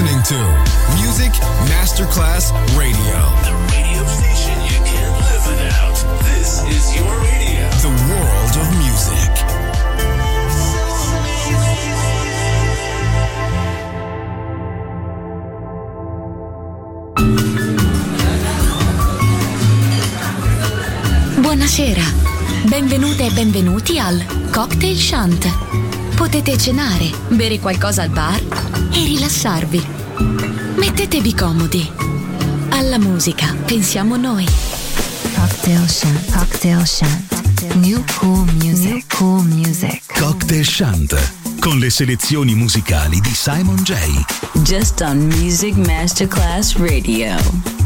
listening to Music Masterclass Radio. The radio station you can't live without. This is your radio. The world of music. Buonasera, benvenute e benvenuti al Cocktail Chant. Potete cenare, bere qualcosa al bar e rilassarvi. Mettetevi comodi. Alla musica pensiamo noi. Cocktail Chant, Cocktail Chant. New Cool Music, New Cool Music. Cocktail Chant con le selezioni musicali di Simon J. Just on Music Masterclass Radio.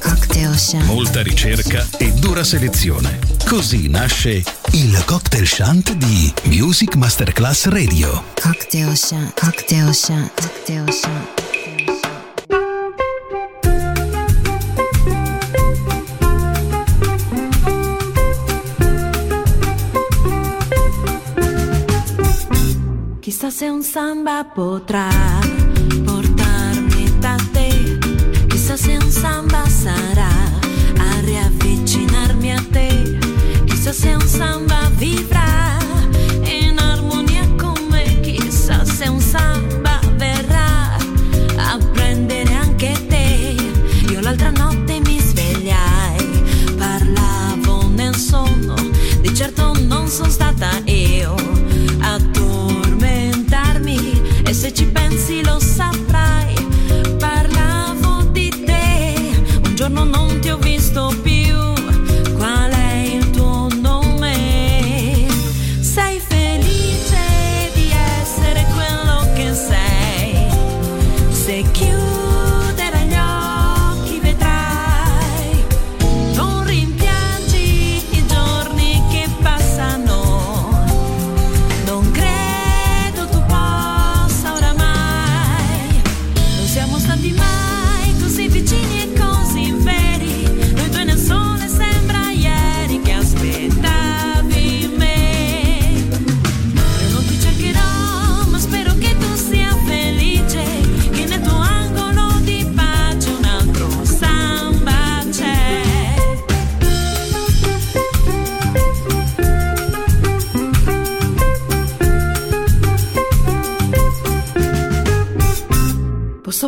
Cocktail Chant. Molta ricerca e dura selezione. Così nasce il Cocktail Chant di Music Masterclass Radio. Cocktail Chant. Chissà se un samba potrà portarmi da te, chissà se un samba sarà a riavvicinarmi a te, chissà se un samba vivrà in armonia con me, chissà se un samba verrà a prendere anche te. Io l'altra notte mi svegliai, parlavo nel sonno, di certo non sono stata io a tormentarmi, e se ci pensi lo saprai, parlavo di te. Un giorno non ti ho visto più, qual è il tuo nome? Sei felice di essere quello che sei, se chiudi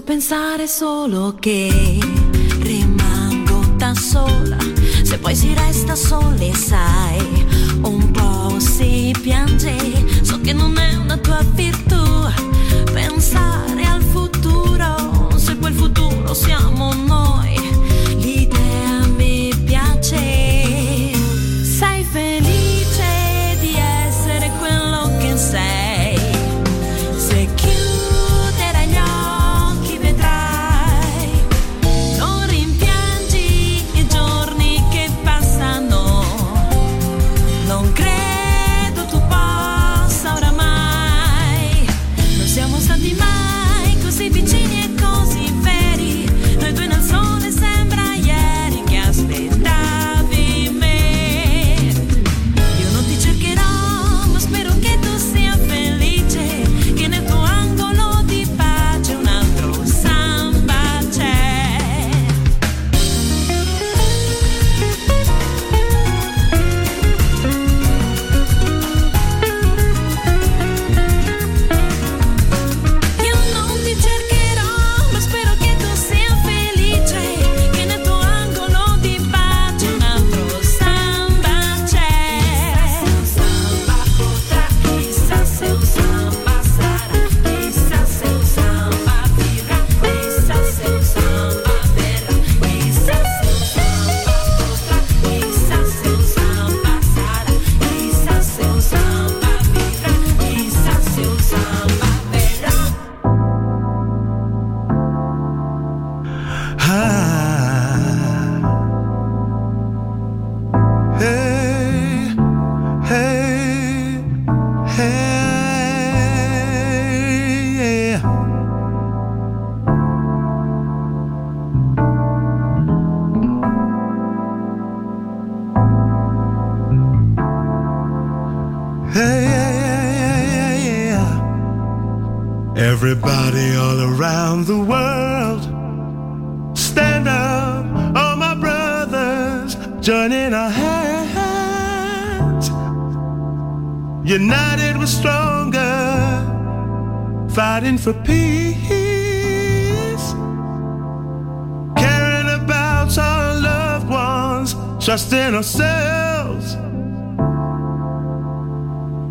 pensare solo che rimango da sola, se poi si resta sole sai, un po' si piange, so che non è una tua virtù pensare al futuro, se quel futuro siamo noi, l'idea mi piace. Sei felice di essere quello che sei, se chiudi for peace, caring about our loved ones, trusting ourselves,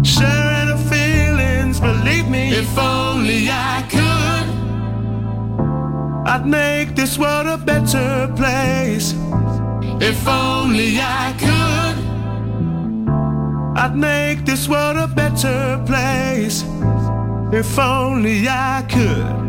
sharing our feelings, believe me, if only I could, I'd make this world a better place, if only I could, I'd make this world a better place, if only I could.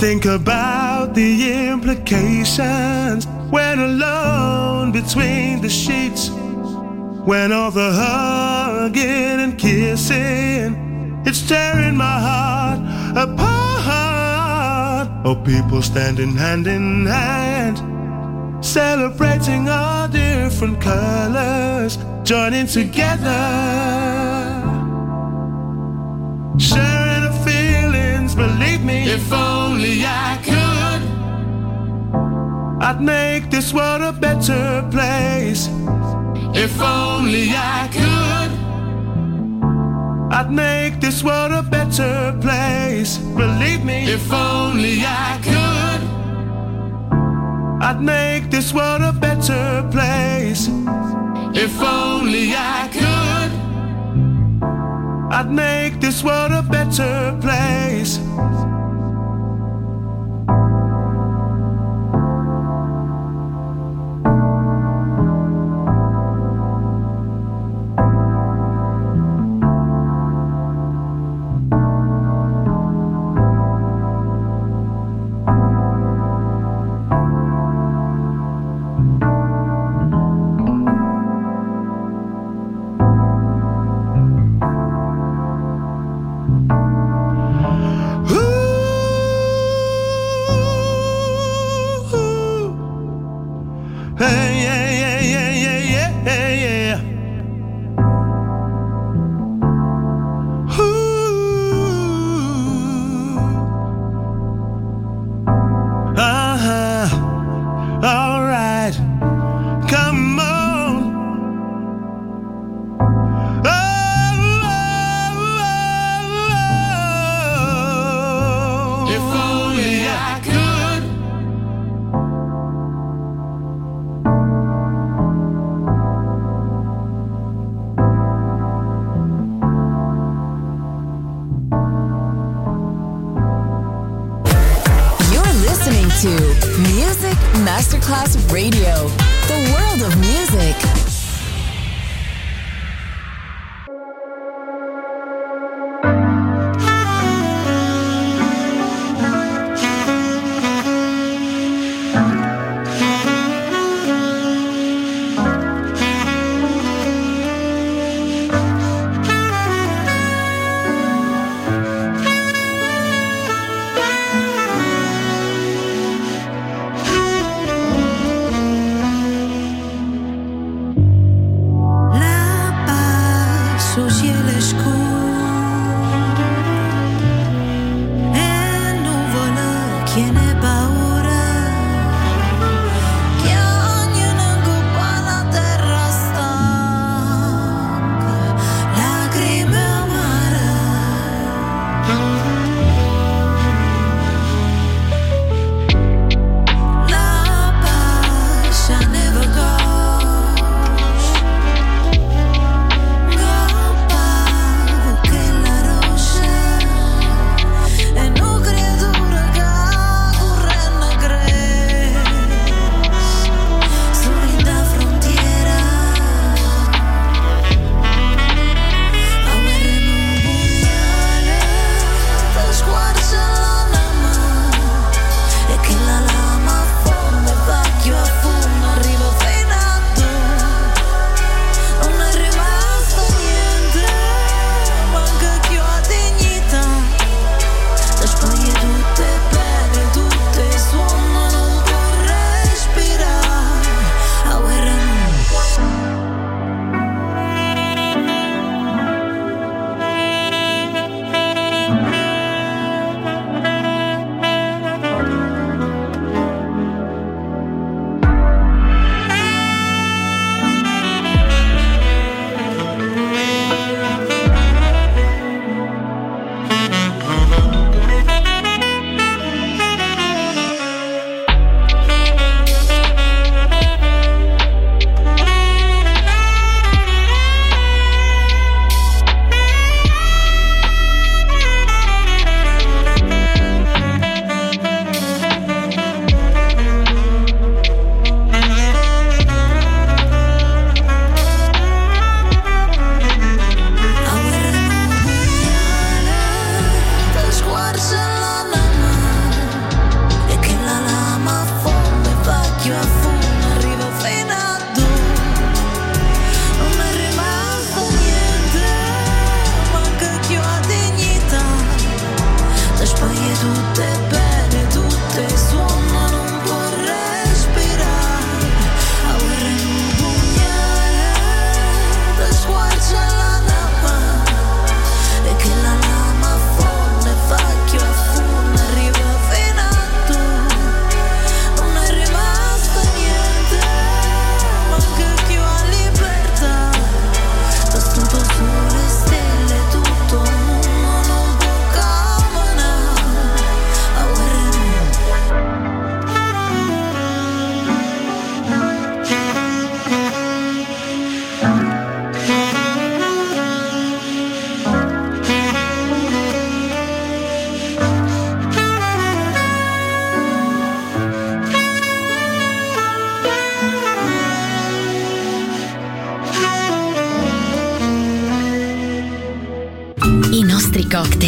think about the implications when alone between the sheets, when all the hugging and kissing, it's tearing my heart apart. Oh, people standing hand in hand, celebrating all different colors, joining together, sharing the feelings, believe me. If only I could, I'd make this world a better place. If only I could, I'd make this world a better place. Believe me. If only I could, I'd make this world a better place. If only I could, I'd make this world a better place.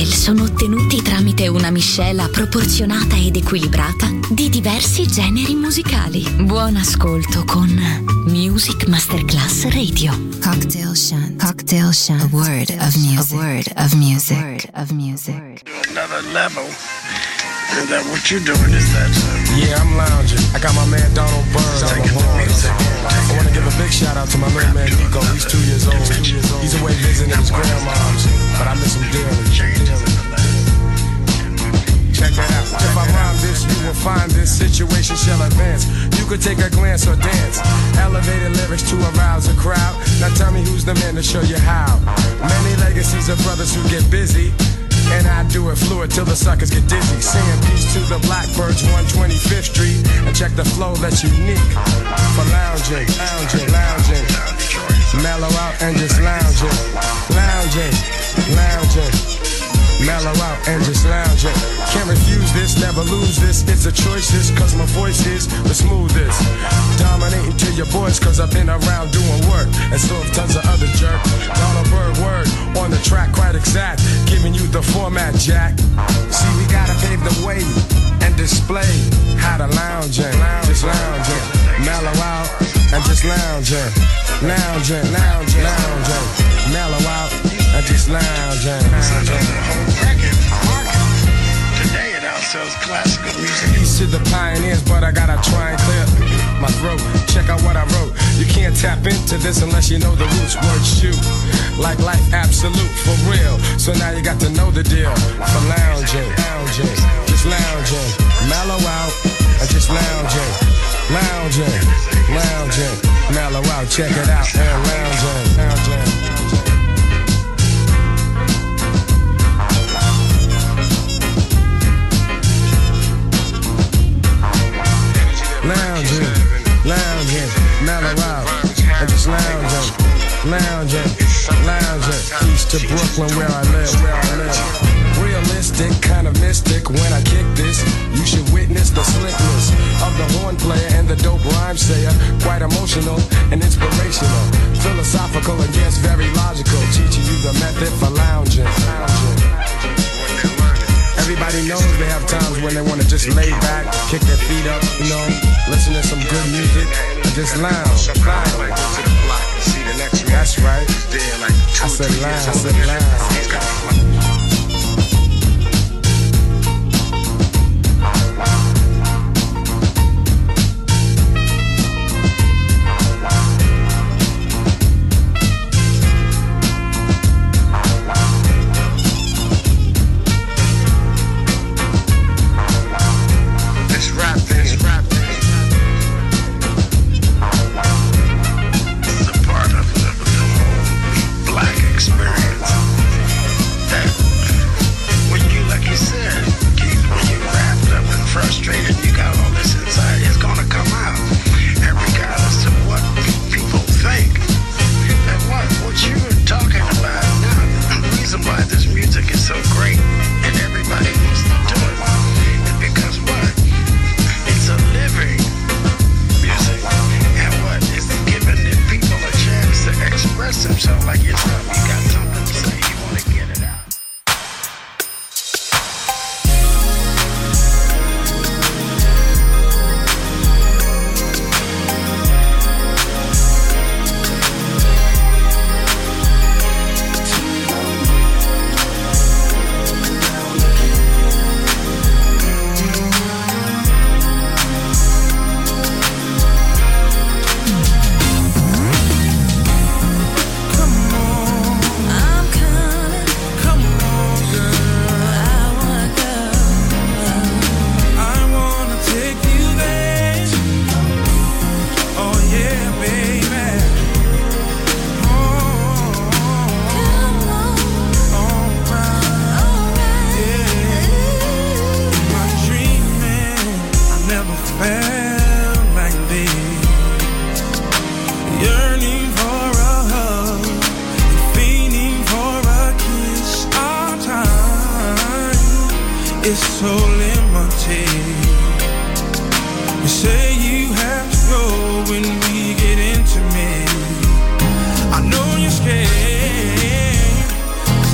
cocktail sono ottenuti tramite una miscela proporzionata ed equilibrata di diversi generi musicali. Buon ascolto con Music Masterclass Radio. Cocktail Chant. Cocktail Chant. A word of music. A word of music. A word of music. Another level. And that what you're doing is that song. Yeah, I'm lounging. I got my man Donald Burns on the horns. I want to give a big shout out to my little man Nico. He's 2 years old. He's away visiting his grandma's, but I miss him dearly. Check that out. If I rhyme this, you will find this situation shall advance. You could take a glance or dance. Elevated lyrics to arouse a crowd. Now tell me who's the man to show you how. Many legacies of brothers who get busy. And I do it fluid till the suckers get dizzy. Singing peace to the Blackbirds, 125th Street. And check the flow that's unique. For lounging, lounging, lounging. Mellow out and just lounging. Lounging, lounging. Mellow out and just lounging. Can't refuse this, never lose this. It's a choice this, cause my voice is the smoothest. Dominating to your voice, cause I've been around doing work. And so have tons of other jerks. Dollar bird word on the track, quite exact. Giving you the format, Jack. See, we gotta pave the way and display how to lounge in. Just lounge in. Mellow out and just lounge in. Lounge in, lounge in, lounge in. Mellow out and just lounge in. Lounge in. Today it outsells classical music. East to the pioneers, but I gotta try and clear my throat. Check out what I wrote. You can't tap into this unless you know the roots. Word shoot like life absolute for real. So now you got to know the deal. For lounging, lounging, just lounging, mellow out, and just lounging, lounging, lounging, mellow out. Check it out and lounging, lounging. Lounging, lounging, mellow out, and just lounging, lounging, lounging, east to Brooklyn where I live, where I live. Realistic, kind of mystic, when I kick this, you should witness the slickness of the horn player and the dope rhyme sayer, quite emotional and inspirational, philosophical and yes, very logical, teaching you the method for lounging, lounging. Everybody knows they have times when they want to just lay back, kick their feet up, you know, listen to some good music, and just lounge. That's right. I said lounge. I said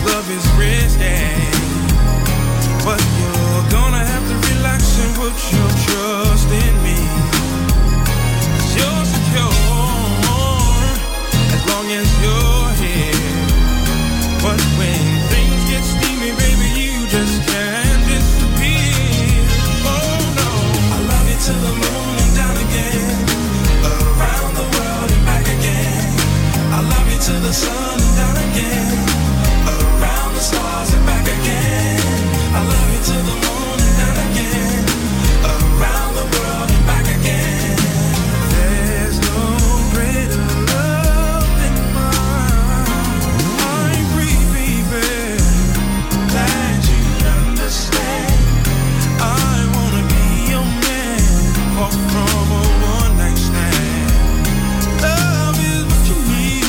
Love is risky. the sun and down again, around the stars and back again. I love you till the moon and down again, around the world and back again. There's no greater love than mine. I'm grieving that you understand. I wanna be your man, far from a one night stand. Love is what you need.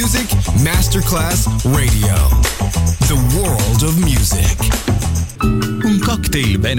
Music Masterclass Radio. The World of Music. Un cocktail ben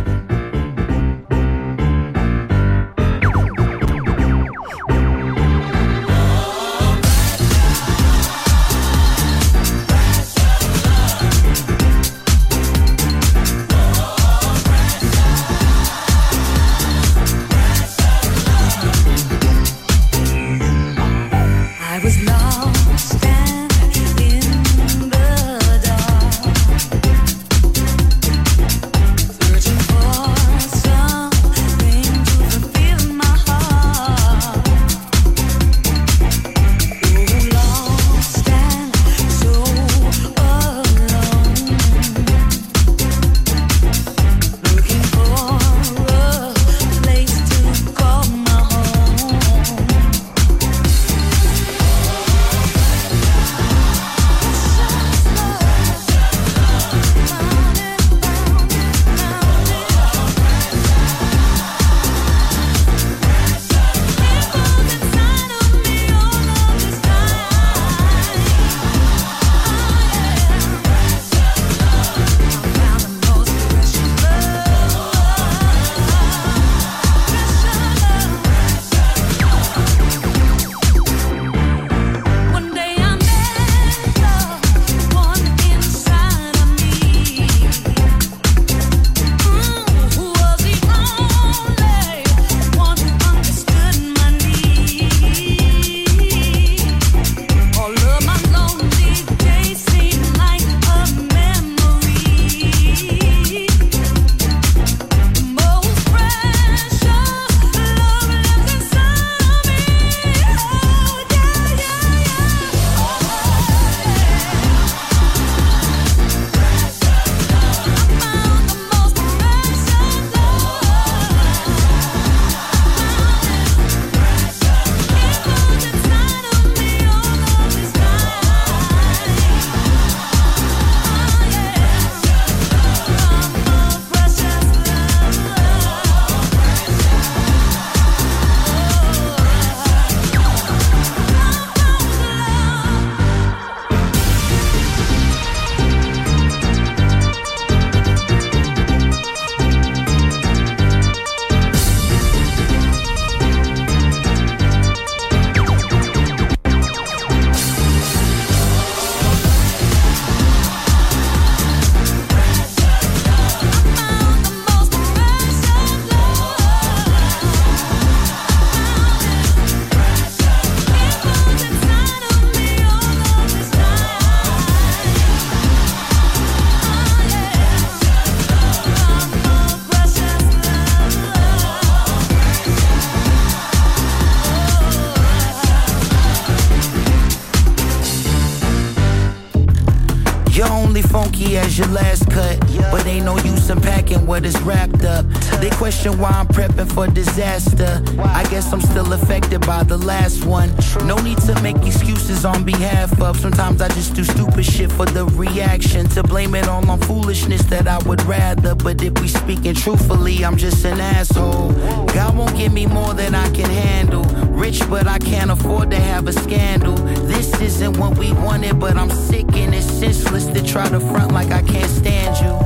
What is wrapped up? They question why I'm prepping for disaster. I guess I'm still affected by the last one. No need to make excuses on behalf of. Sometimes I just do stupid shit for the reaction. To blame it all on foolishness that I would rather. But if we speaking truthfully, I'm just an asshole. God won't give me more than I can handle. Rich, but I can't afford to have a scandal. This isn't what we wanted, but I'm sick and it's senseless to try to front like I can't stand you.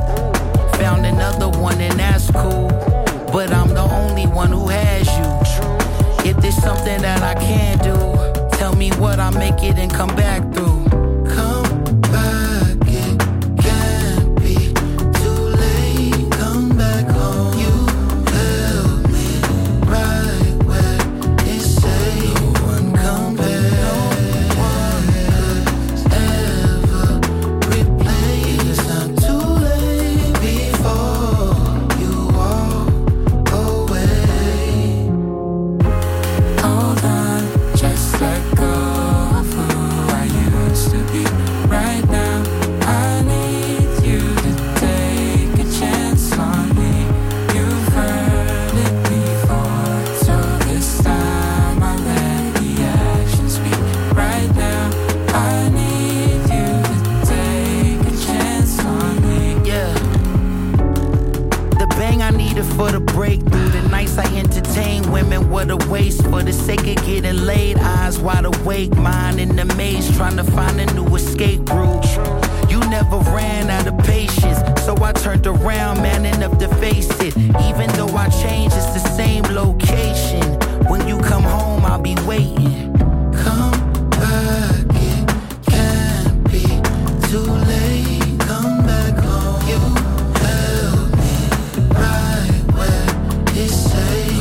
Found another one and that's cool, but I'm the only one who has you. If there's something that I can't do, tell me what, I'll make it and come back through. Come back, it can't be too late. Come back home. You held me right where it's safe. No one come back. No one could ever replace. It's not too late. Before you walk away, hold on, just let go of who are you. eyes wide awake, mind in the maze, trying to find a new escape route. You never ran out of patience, so I turned around, man up to face it. Even though I change, it's the same location. When you come home, I'll be waiting. Come back, it can't be too late. Come back home, you held me right where it's safe.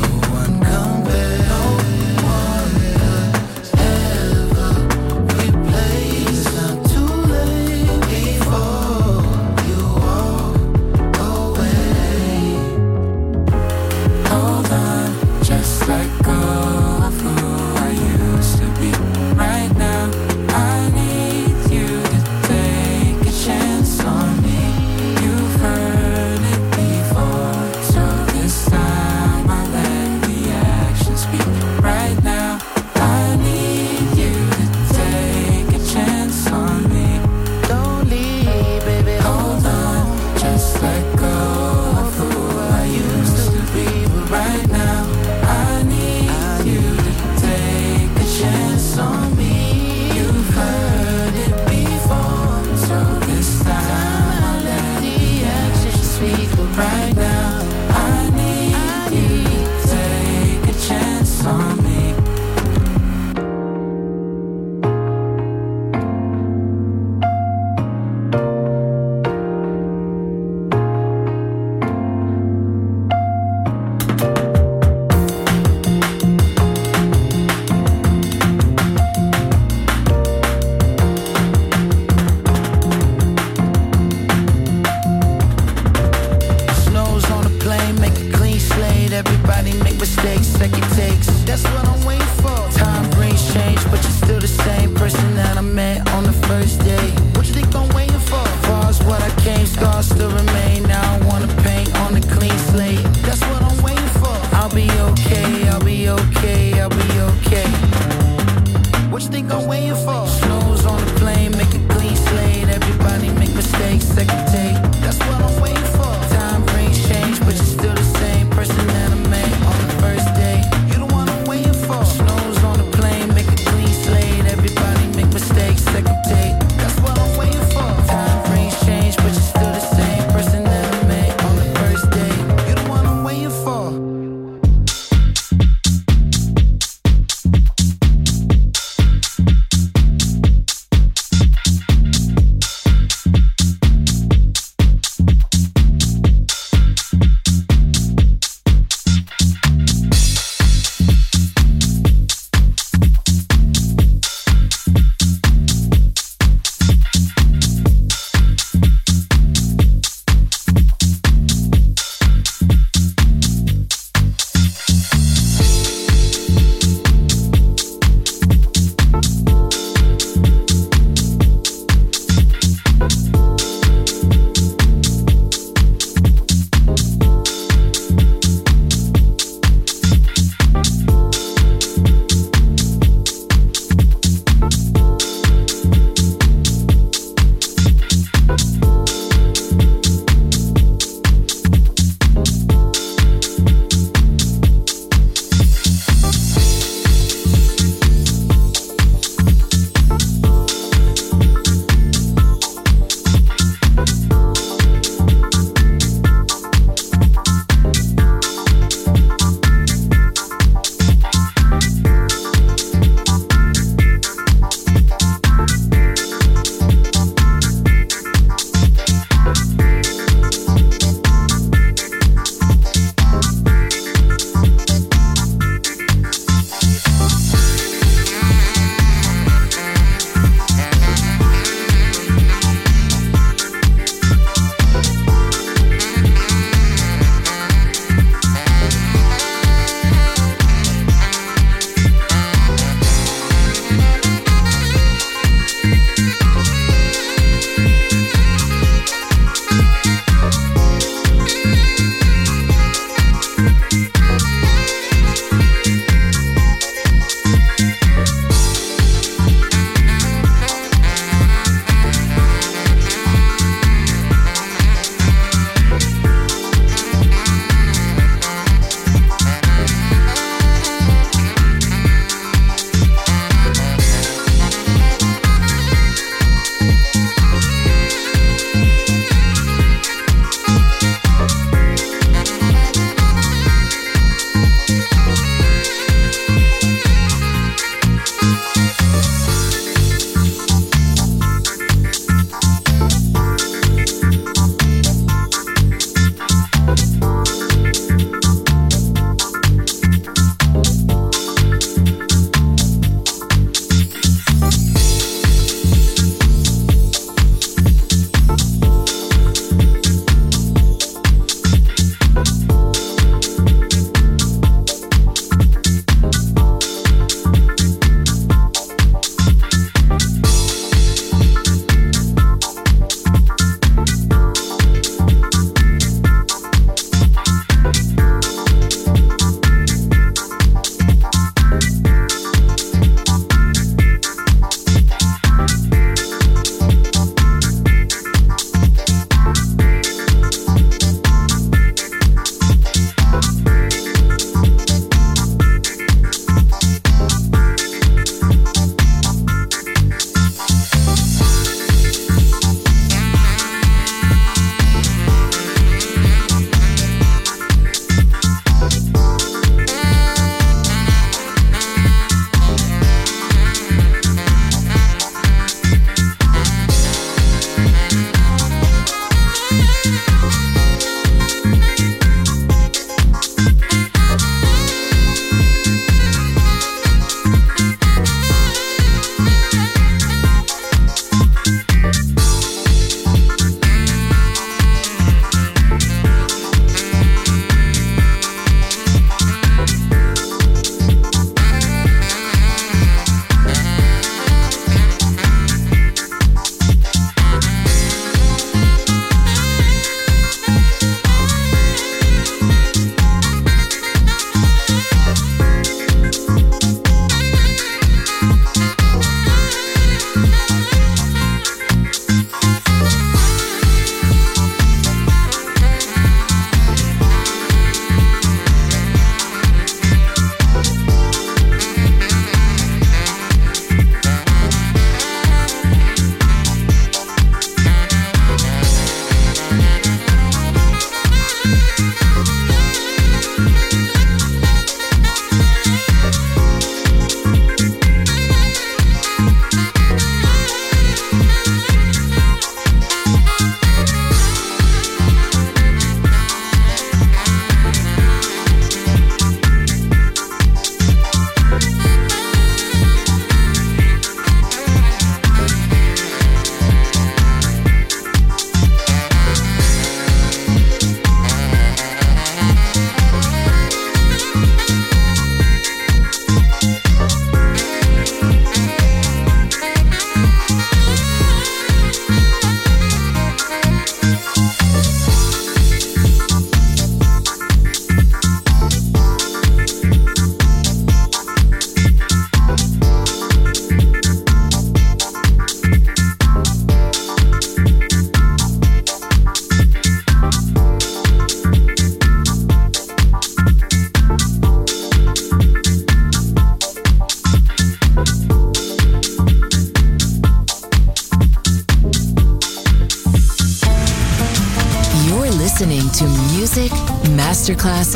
listening to Music Masterclass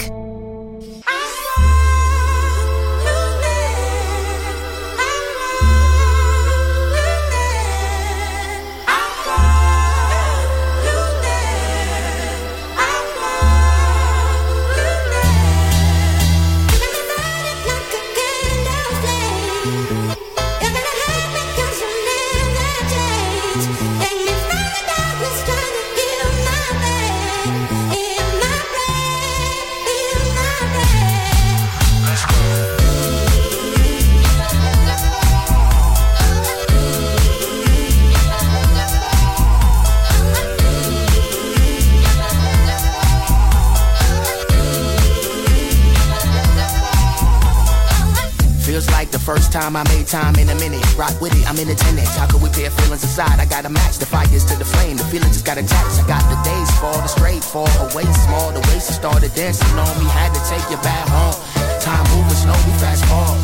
I made time in a minute, rock with it, I'm in attendance. How could we pair feelings aside? I gotta match the fires to the flame, the feeling just got attached. I got the days fall, the straight fall, away small, the waist started dancing on me. Had to take you back home, time moving slow, we fast forward.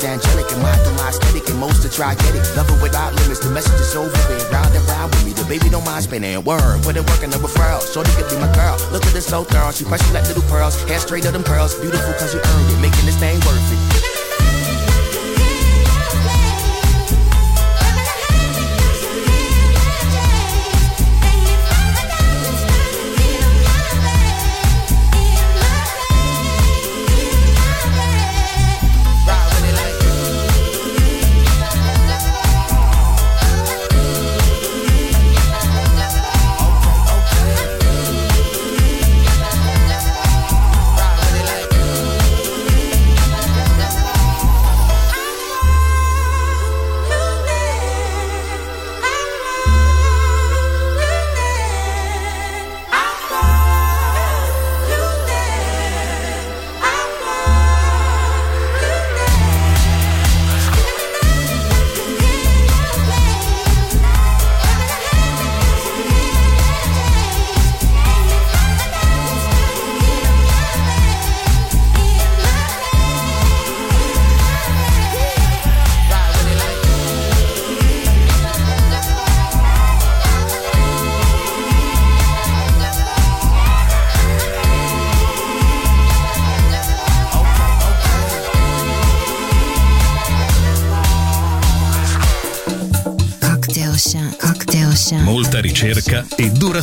Angelic and mind through my aesthetic and most to try get it. Love it without limits, the message is over with. Round and round with me, the baby don't mind spinning. Word, put it work in the referral. Shorty could be my girl, look at her so thorough. She precious like little pearls, hair straight of them pearls. Beautiful cause you earned it, making this thing worth it. Molta ricerca e dura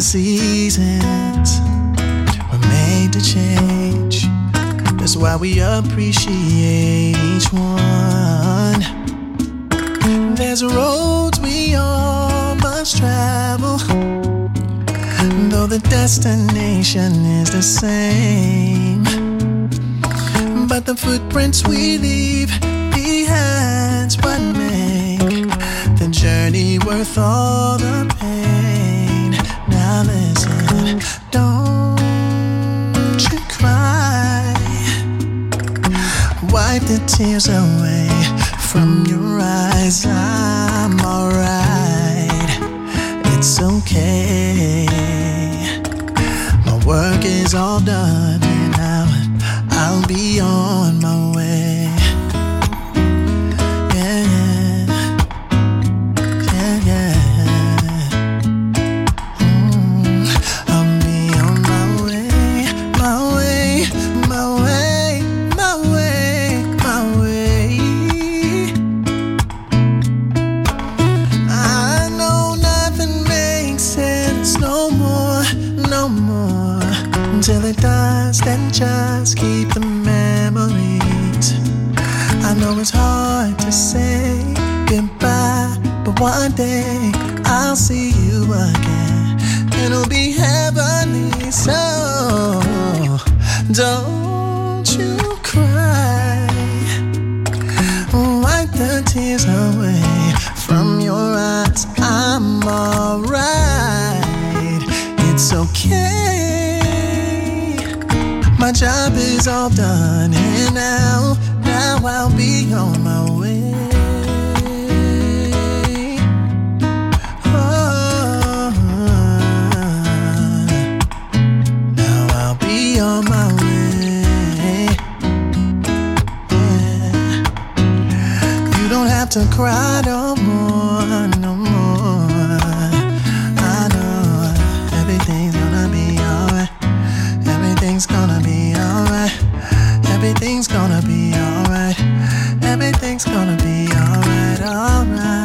Seasons were made to change. That's why we appreciate each one. There's roads we all must travel, though the destination is the same. But the footprints we leave behind's what make the journey worth all the pain. Now listen, don't you cry. Wipe the tears away from your eyes. I'm alright, it's okay. My work is all done and I'll be on my way. no more. Until it dies, then just keep the memories. I know it's hard to say goodbye, but one day I'll see you again. It'll be heavenly, so don't you cry. Wipe the tears away from your eyes. I'm alright. It's okay. My job is all done, and now I'll be on my way. On my way, yeah. You don't have to cry no more, no more. I know everything's gonna be alright. Everything's gonna be alright. Everything's gonna be alright. Everything's gonna be alright, alright.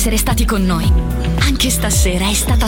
essere stati con noi. Anche stasera è stata